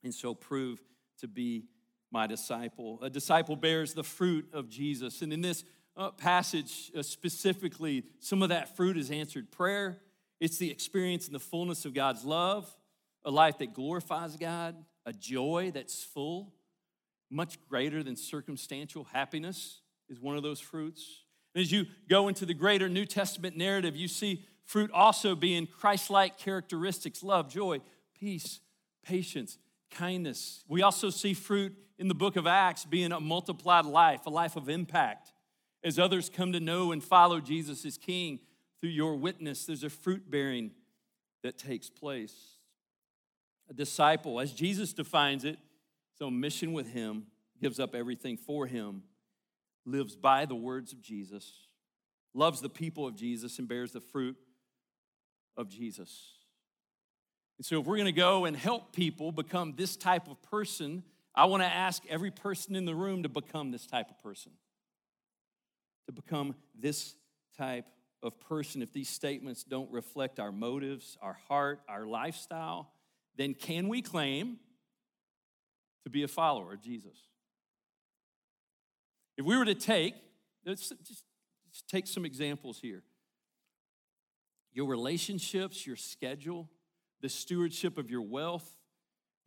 and so prove to be my disciple. A disciple bears the fruit of Jesus. And in this uh, passage uh, specifically, some of that fruit is answered prayer. It's the experience in the fullness of God's love, a life that glorifies God, a joy that's full, much greater than circumstantial happiness is one of those fruits. And as you go into the greater New Testament narrative, you see fruit also being Christ-like characteristics, love, joy, peace, patience, kindness. We also see fruit in the book of Acts being a multiplied life, a life of impact. As others come to know and follow Jesus as King, through your witness, there's a fruit bearing that takes place. A disciple, as Jesus defines it, is on mission with him, gives up everything for him, lives by the words of Jesus, loves the people of Jesus, and bears the fruit of Jesus. And so if we're gonna go and help people become this type of person, I wanna ask every person in the room to become this type of person, to become this type of of person. If these statements don't reflect our motives, our heart, our lifestyle, then can we claim to be a follower of Jesus? If we were to take, let's just take some examples here. Your relationships, your schedule, the stewardship of your wealth,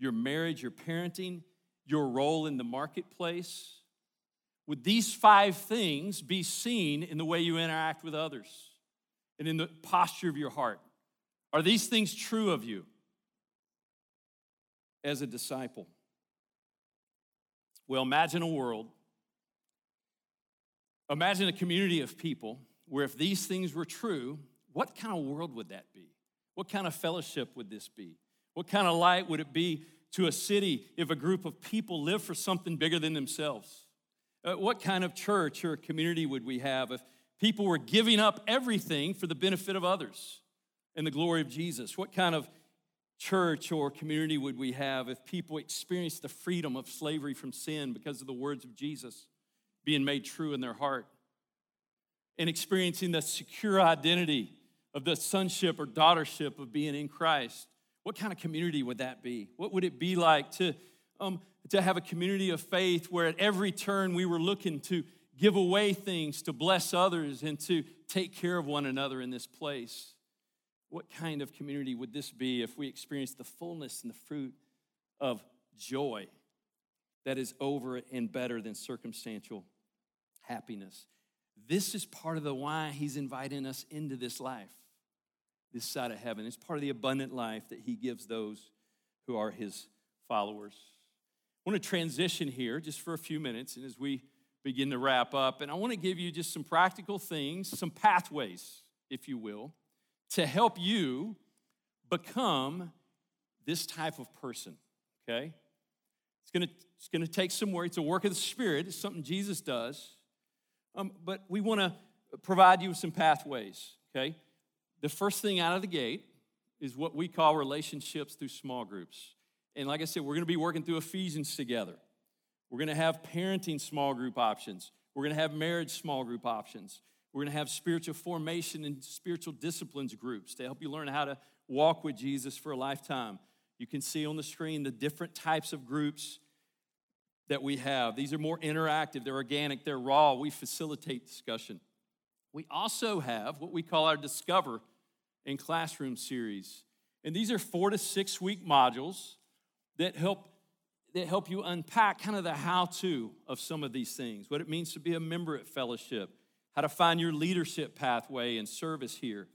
your marriage, your parenting, your role in the marketplace, would these five things be seen in the way you interact with others and in the posture of your heart? Are these things true of you as a disciple? Well, imagine a world, imagine a community of people where if these things were true, what kind of world would that be? What kind of fellowship would this be? What kind of light would it be to a city if a group of people live for something bigger than themselves? Uh, what kind of church or community would we have if people were giving up everything for the benefit of others and the glory of Jesus? What kind of church or community would we have if people experienced the freedom of slavery from sin because of the words of Jesus being made true in their heart and experiencing the secure identity of the sonship or daughtership of being in Christ? What kind of community would that be? What would it be like to... Um, to have a community of faith where at every turn we were looking to give away things, to bless others, and to take care of one another in this place? What kind of community would this be if we experienced the fullness and the fruit of joy that is over and better than circumstantial happiness? This is part of the why he's inviting us into this life, this side of heaven. It's part of the abundant life that he gives those who are his followers. I want to transition here just for a few minutes, and as we begin to wrap up, and I want to give you just some practical things, some pathways, if you will, to help you become this type of person, okay? It's going to It's going to take some work. It's a work of the Spirit. It's something Jesus does. Um, but we want to provide you with some pathways, okay? The first thing out of the gate is what we call relationships through small groups. And like I said, we're going to be working through Ephesians together. We're going to have parenting small group options. We're going to have marriage small group options. We're going to have spiritual formation and spiritual disciplines groups to help you learn how to walk with Jesus for a lifetime. You can see on the screen the different types of groups that we have. These are more interactive. They're organic. They're raw. We facilitate discussion. We also have what we call our Discover and Classroom series. And these are four to six week modules that help that help you unpack kind of the how-to of some of these things, what it means to be a member at Fellowship, how to find your leadership pathway and service here,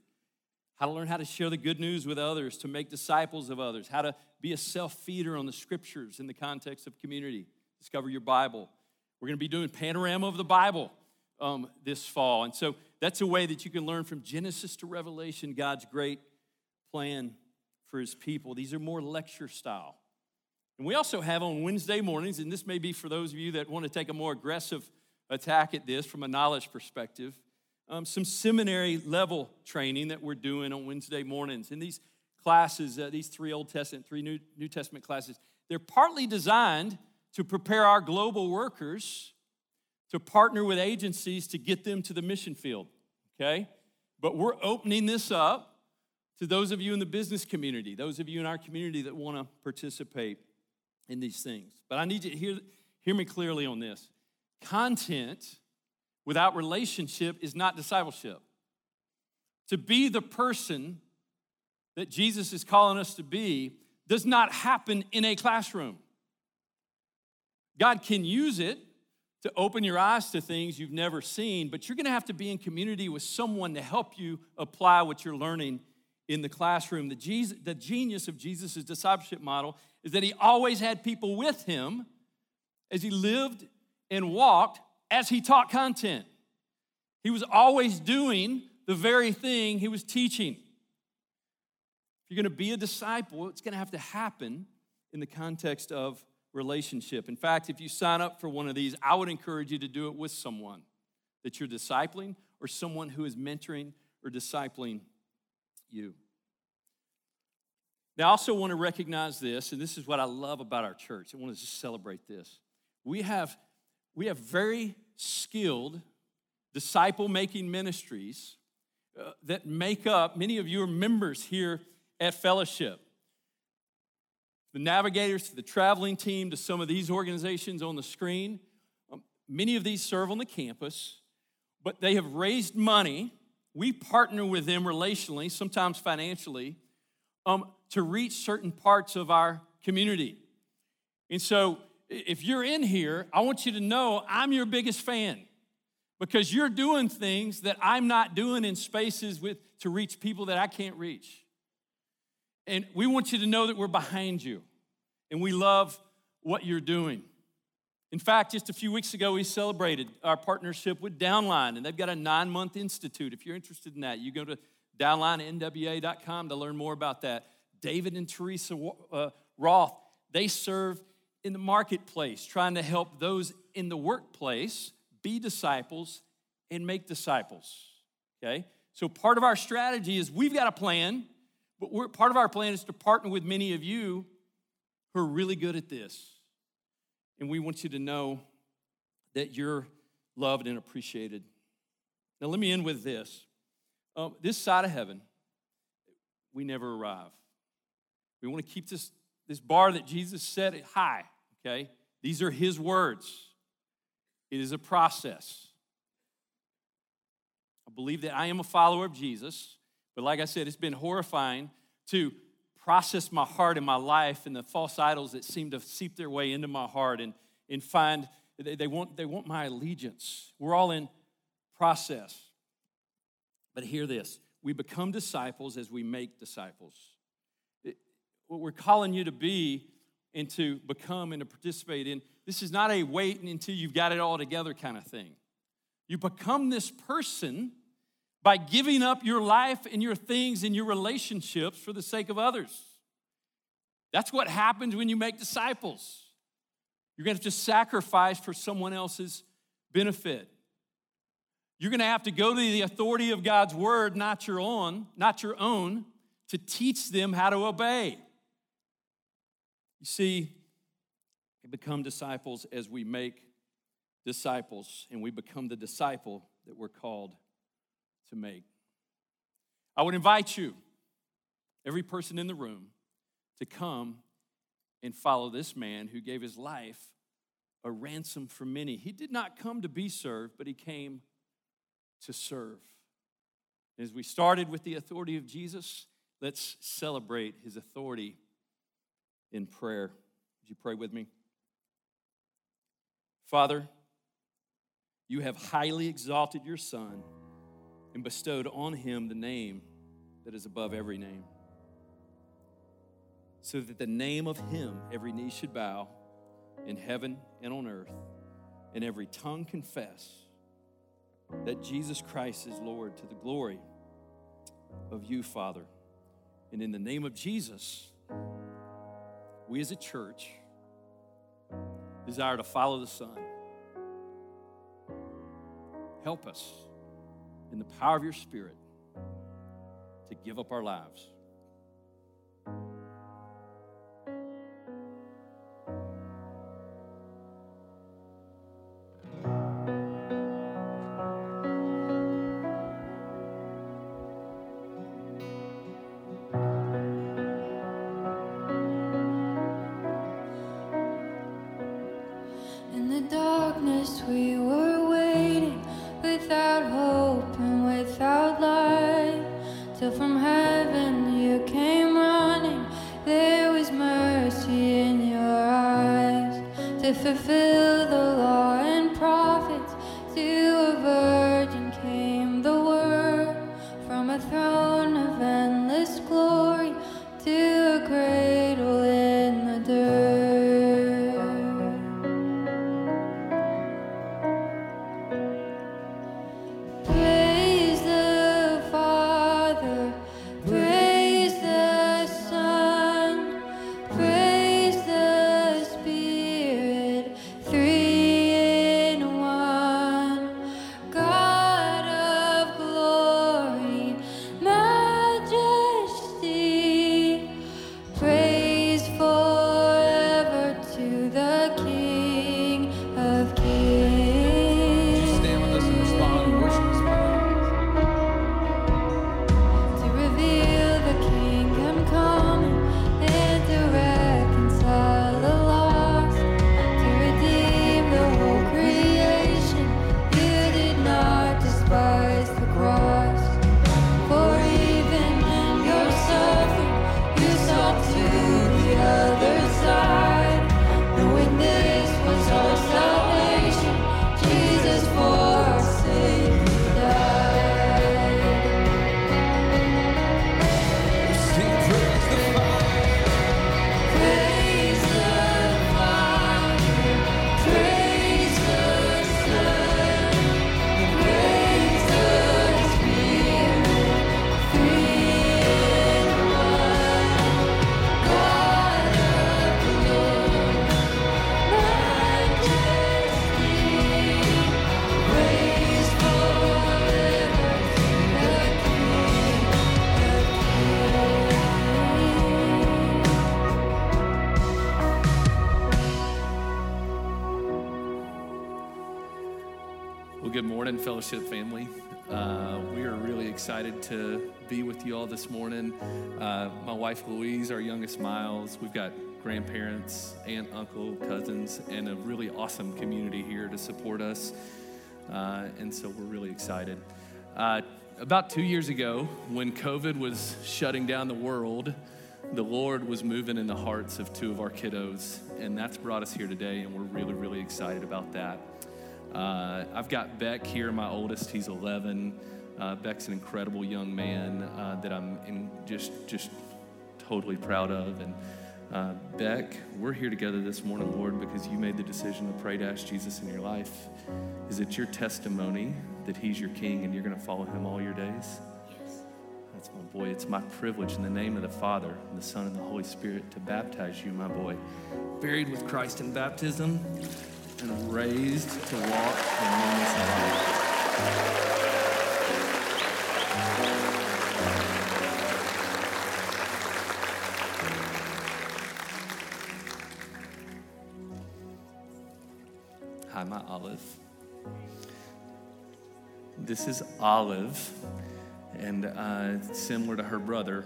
how to learn how to share the good news with others, to make disciples of others, how to be a self-feeder on the Scriptures in the context of community, discover your Bible. We're going to be doing Panorama of the Bible um, this fall. And so that's a way that you can learn from Genesis to Revelation, God's great plan for his people. These are more lecture style. And we also have on Wednesday mornings, and this may be for those of you that want to take a more aggressive attack at this from a knowledge perspective, um, some seminary-level training that we're doing on Wednesday mornings. And these classes, uh, these three Old Testament, three New, New Testament classes, they're partly designed to prepare our global workers to partner with agencies to get them to the mission field, okay? But we're opening this up to those of you in the business community, those of you in our community that want to participate in these things. But I need you to hear, hear me clearly on this. Content without relationship is not discipleship. To be the person that Jesus is calling us to be does not happen in a classroom. God can use it to open your eyes to things you've never seen, but you're going to have to be in community with someone to help you apply what you're learning in the classroom. The, Jesus, the genius of Jesus' discipleship model is that he always had people with him as he lived and walked, as he taught content. He was always doing the very thing he was teaching. If you're going to be a disciple, it's going to have to happen in the context of relationship. In fact, if you sign up for one of these, I would encourage you to do it with someone that you're discipling or someone who is mentoring or discipling you. Now, I also want to recognize this, and this is what I love about our church. I want to just celebrate this. We have, we have very skilled disciple-making ministries uh, that make up, many of you are members here at Fellowship. The Navigators, to the traveling team, to some of these organizations on the screen. Um, many of these serve on the campus, but they have raised money. We partner with them relationally, sometimes financially, um, to reach certain parts of our community. And so if you're in here, I want you to know I'm your biggest fan because you're doing things that I'm not doing in spaces with to reach people that I can't reach. And we want you to know that we're behind you and we love what you're doing. In fact, just a few weeks ago, we celebrated our partnership with Downline, and they've got a nine-month institute. If you're interested in that, you go to downline n w a dot com to learn more about that. David and Teresa uh, Roth, they serve in the marketplace, trying to help those in the workplace be disciples and make disciples, okay? So part of our strategy is we've got a plan, but we're, part of our plan is to partner with many of you who are really good at this. And we want you to know that you're loved and appreciated. Now, let me end with this. Um, this side of heaven, we never arrive. We want to keep this, this bar that Jesus set high, okay? These are his words. It is a process. I believe that I am a follower of Jesus, but like I said, it's been horrifying to process my heart and my life and the false idols that seem to seep their way into my heart and, and find they, they want they want my allegiance. We're all in process. But hear this. We become disciples as we make disciples. It, what we're calling you to be and to become and to participate in, this is not a wait until you've got it all together kind of thing. You become this person by giving up your life and your things and your relationships for the sake of others. That's what happens when you make disciples. You're going to have to sacrifice for someone else's benefit. You're going to have to go to the authority of God's word, not your own, not your own, to teach them how to obey. You see, we become disciples as we make disciples, and we become the disciple that we're called to make. I would invite you, every person in the room, to come and follow this man who gave his life a ransom for many. He did not come to be served, but he came to serve. As we started with the authority of Jesus, let's celebrate his authority in prayer. Would you pray with me? Father, you have highly exalted your Son and bestowed on him the name that is above every name, so that the name of him every knee should bow in heaven and on earth, and every tongue confess that Jesus Christ is Lord, to the glory of you, Father. And in the name of Jesus, we as a church desire to follow the Son. Help us in the power of your Spirit to give up our lives. Fellowship family, uh, we are really excited to be with you all this morning. Uh, my wife Louise, our youngest Miles, we've got grandparents, aunt, uncle, cousins, and a really awesome community here to support us, uh, and so we're really excited. Uh, about two years ago, when COVID was shutting down the world, the Lord was moving in the hearts of two of our kiddos, and that's brought us here today, and we're really, really excited about that. Uh, I've got Beck here, my oldest. He's eleven. Uh, Beck's an incredible young man uh, that I'm in just just totally proud of. And uh, Beck, we're here together this morning, Lord, because you made the decision to pray to ask Jesus in your life. Is it your testimony that he's your king and you're going to follow him all your days? Yes. It's my boy. It's my privilege in the name of the Father, and the Son, and the Holy Spirit to baptize you, my boy. Buried with Christ in baptism and raised to walk in newness of life. Hi, my Olive. This is Olive, and uh, similar to her brother,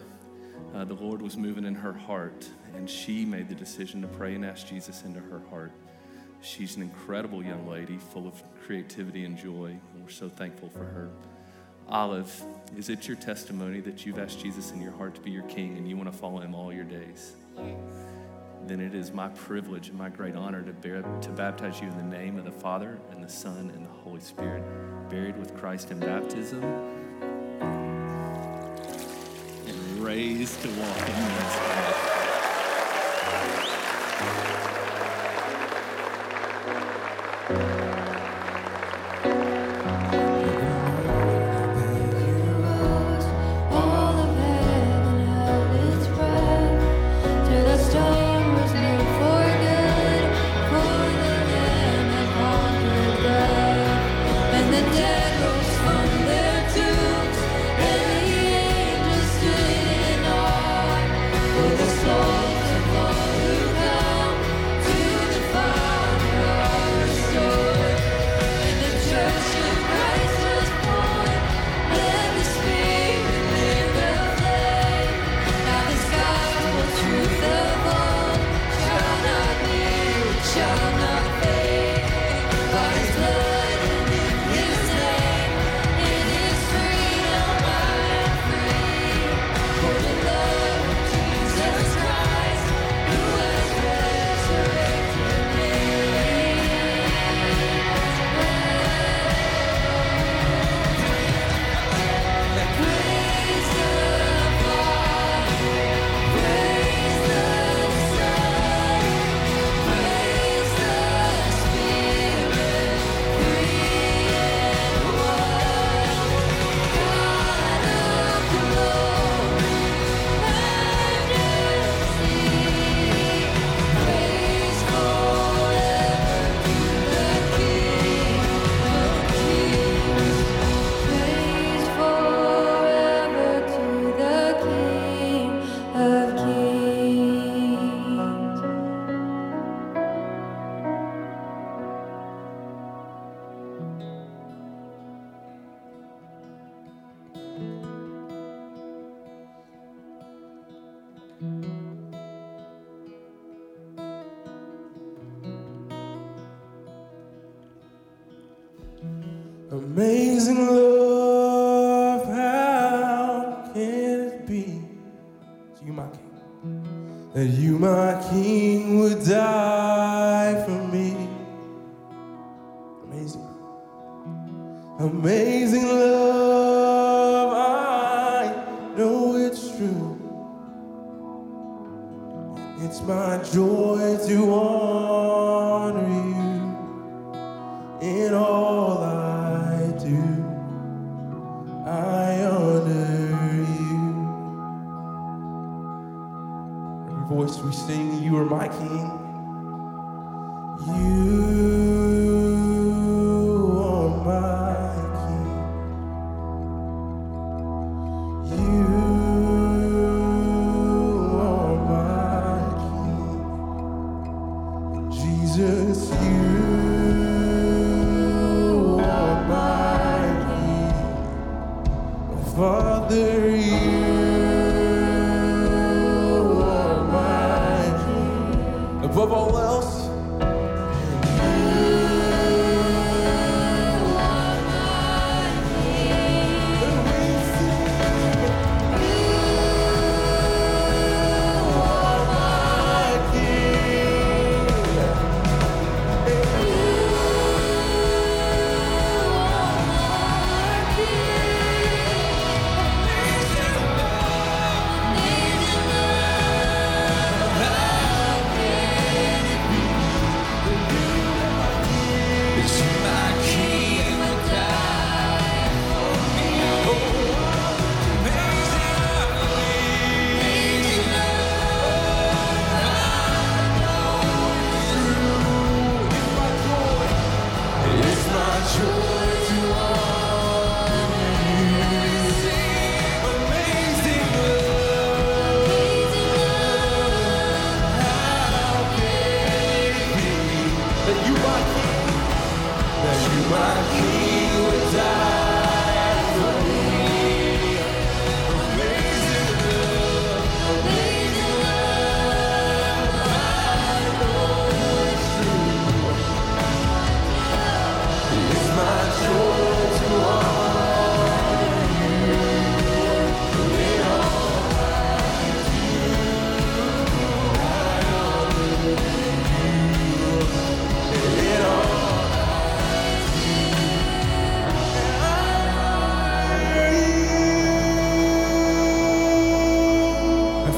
uh, the Lord was moving in her heart, and she made the decision to pray and ask Jesus into her heart. She's an incredible young lady, full of creativity and joy, and we're so thankful for her. Olive, is it your testimony that you've asked Jesus in your heart to be your king, and you want to follow him all your days? Yes. Then it is my privilege and my great honor to, bear, to baptize you in the name of the Father and the Son and the Holy Spirit, buried with Christ in baptism and raised to walk in newness of life. Amazing love, how can it be? You my king, that you my king would die for me. Amazing, amazing love, I know it's true. It's my joy to honor you in all I. Voice we sing, you are my king. You are my king. You are my king. Jesus, you are my king. Father, you. Above all else.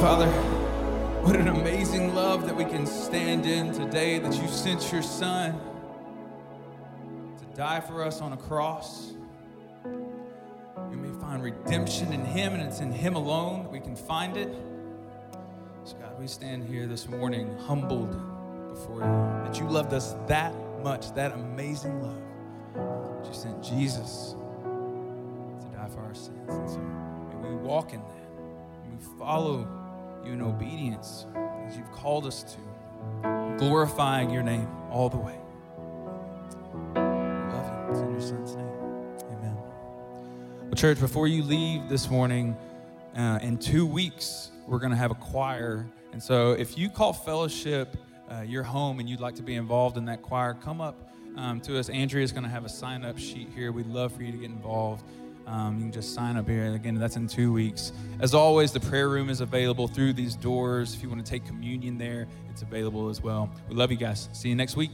Father, what an amazing love that we can stand in today, that you sent your son to die for us on a cross. We may find redemption in him, and it's in him alone that we can find it. So God, we stand here this morning humbled before you, that you loved us that much, that amazing love. That you sent Jesus to die for our sins. And so may we walk in that. May we follow you in obedience as you've called us to, glorifying your name all the way. We love you. It's in your son's name. Amen. Well, church, before you leave this morning, uh, in two weeks, we're going to have a choir. And so if you call Fellowship uh, your home and you'd like to be involved in that choir, come up um, to us. Andrea's going to have a sign-up sheet here. We'd love for you to get involved. Um, you can just sign up here. And again, that's in two weeks. As always, the prayer room is available through these doors. If you want to take communion there, it's available as well. We love you guys. See you next week.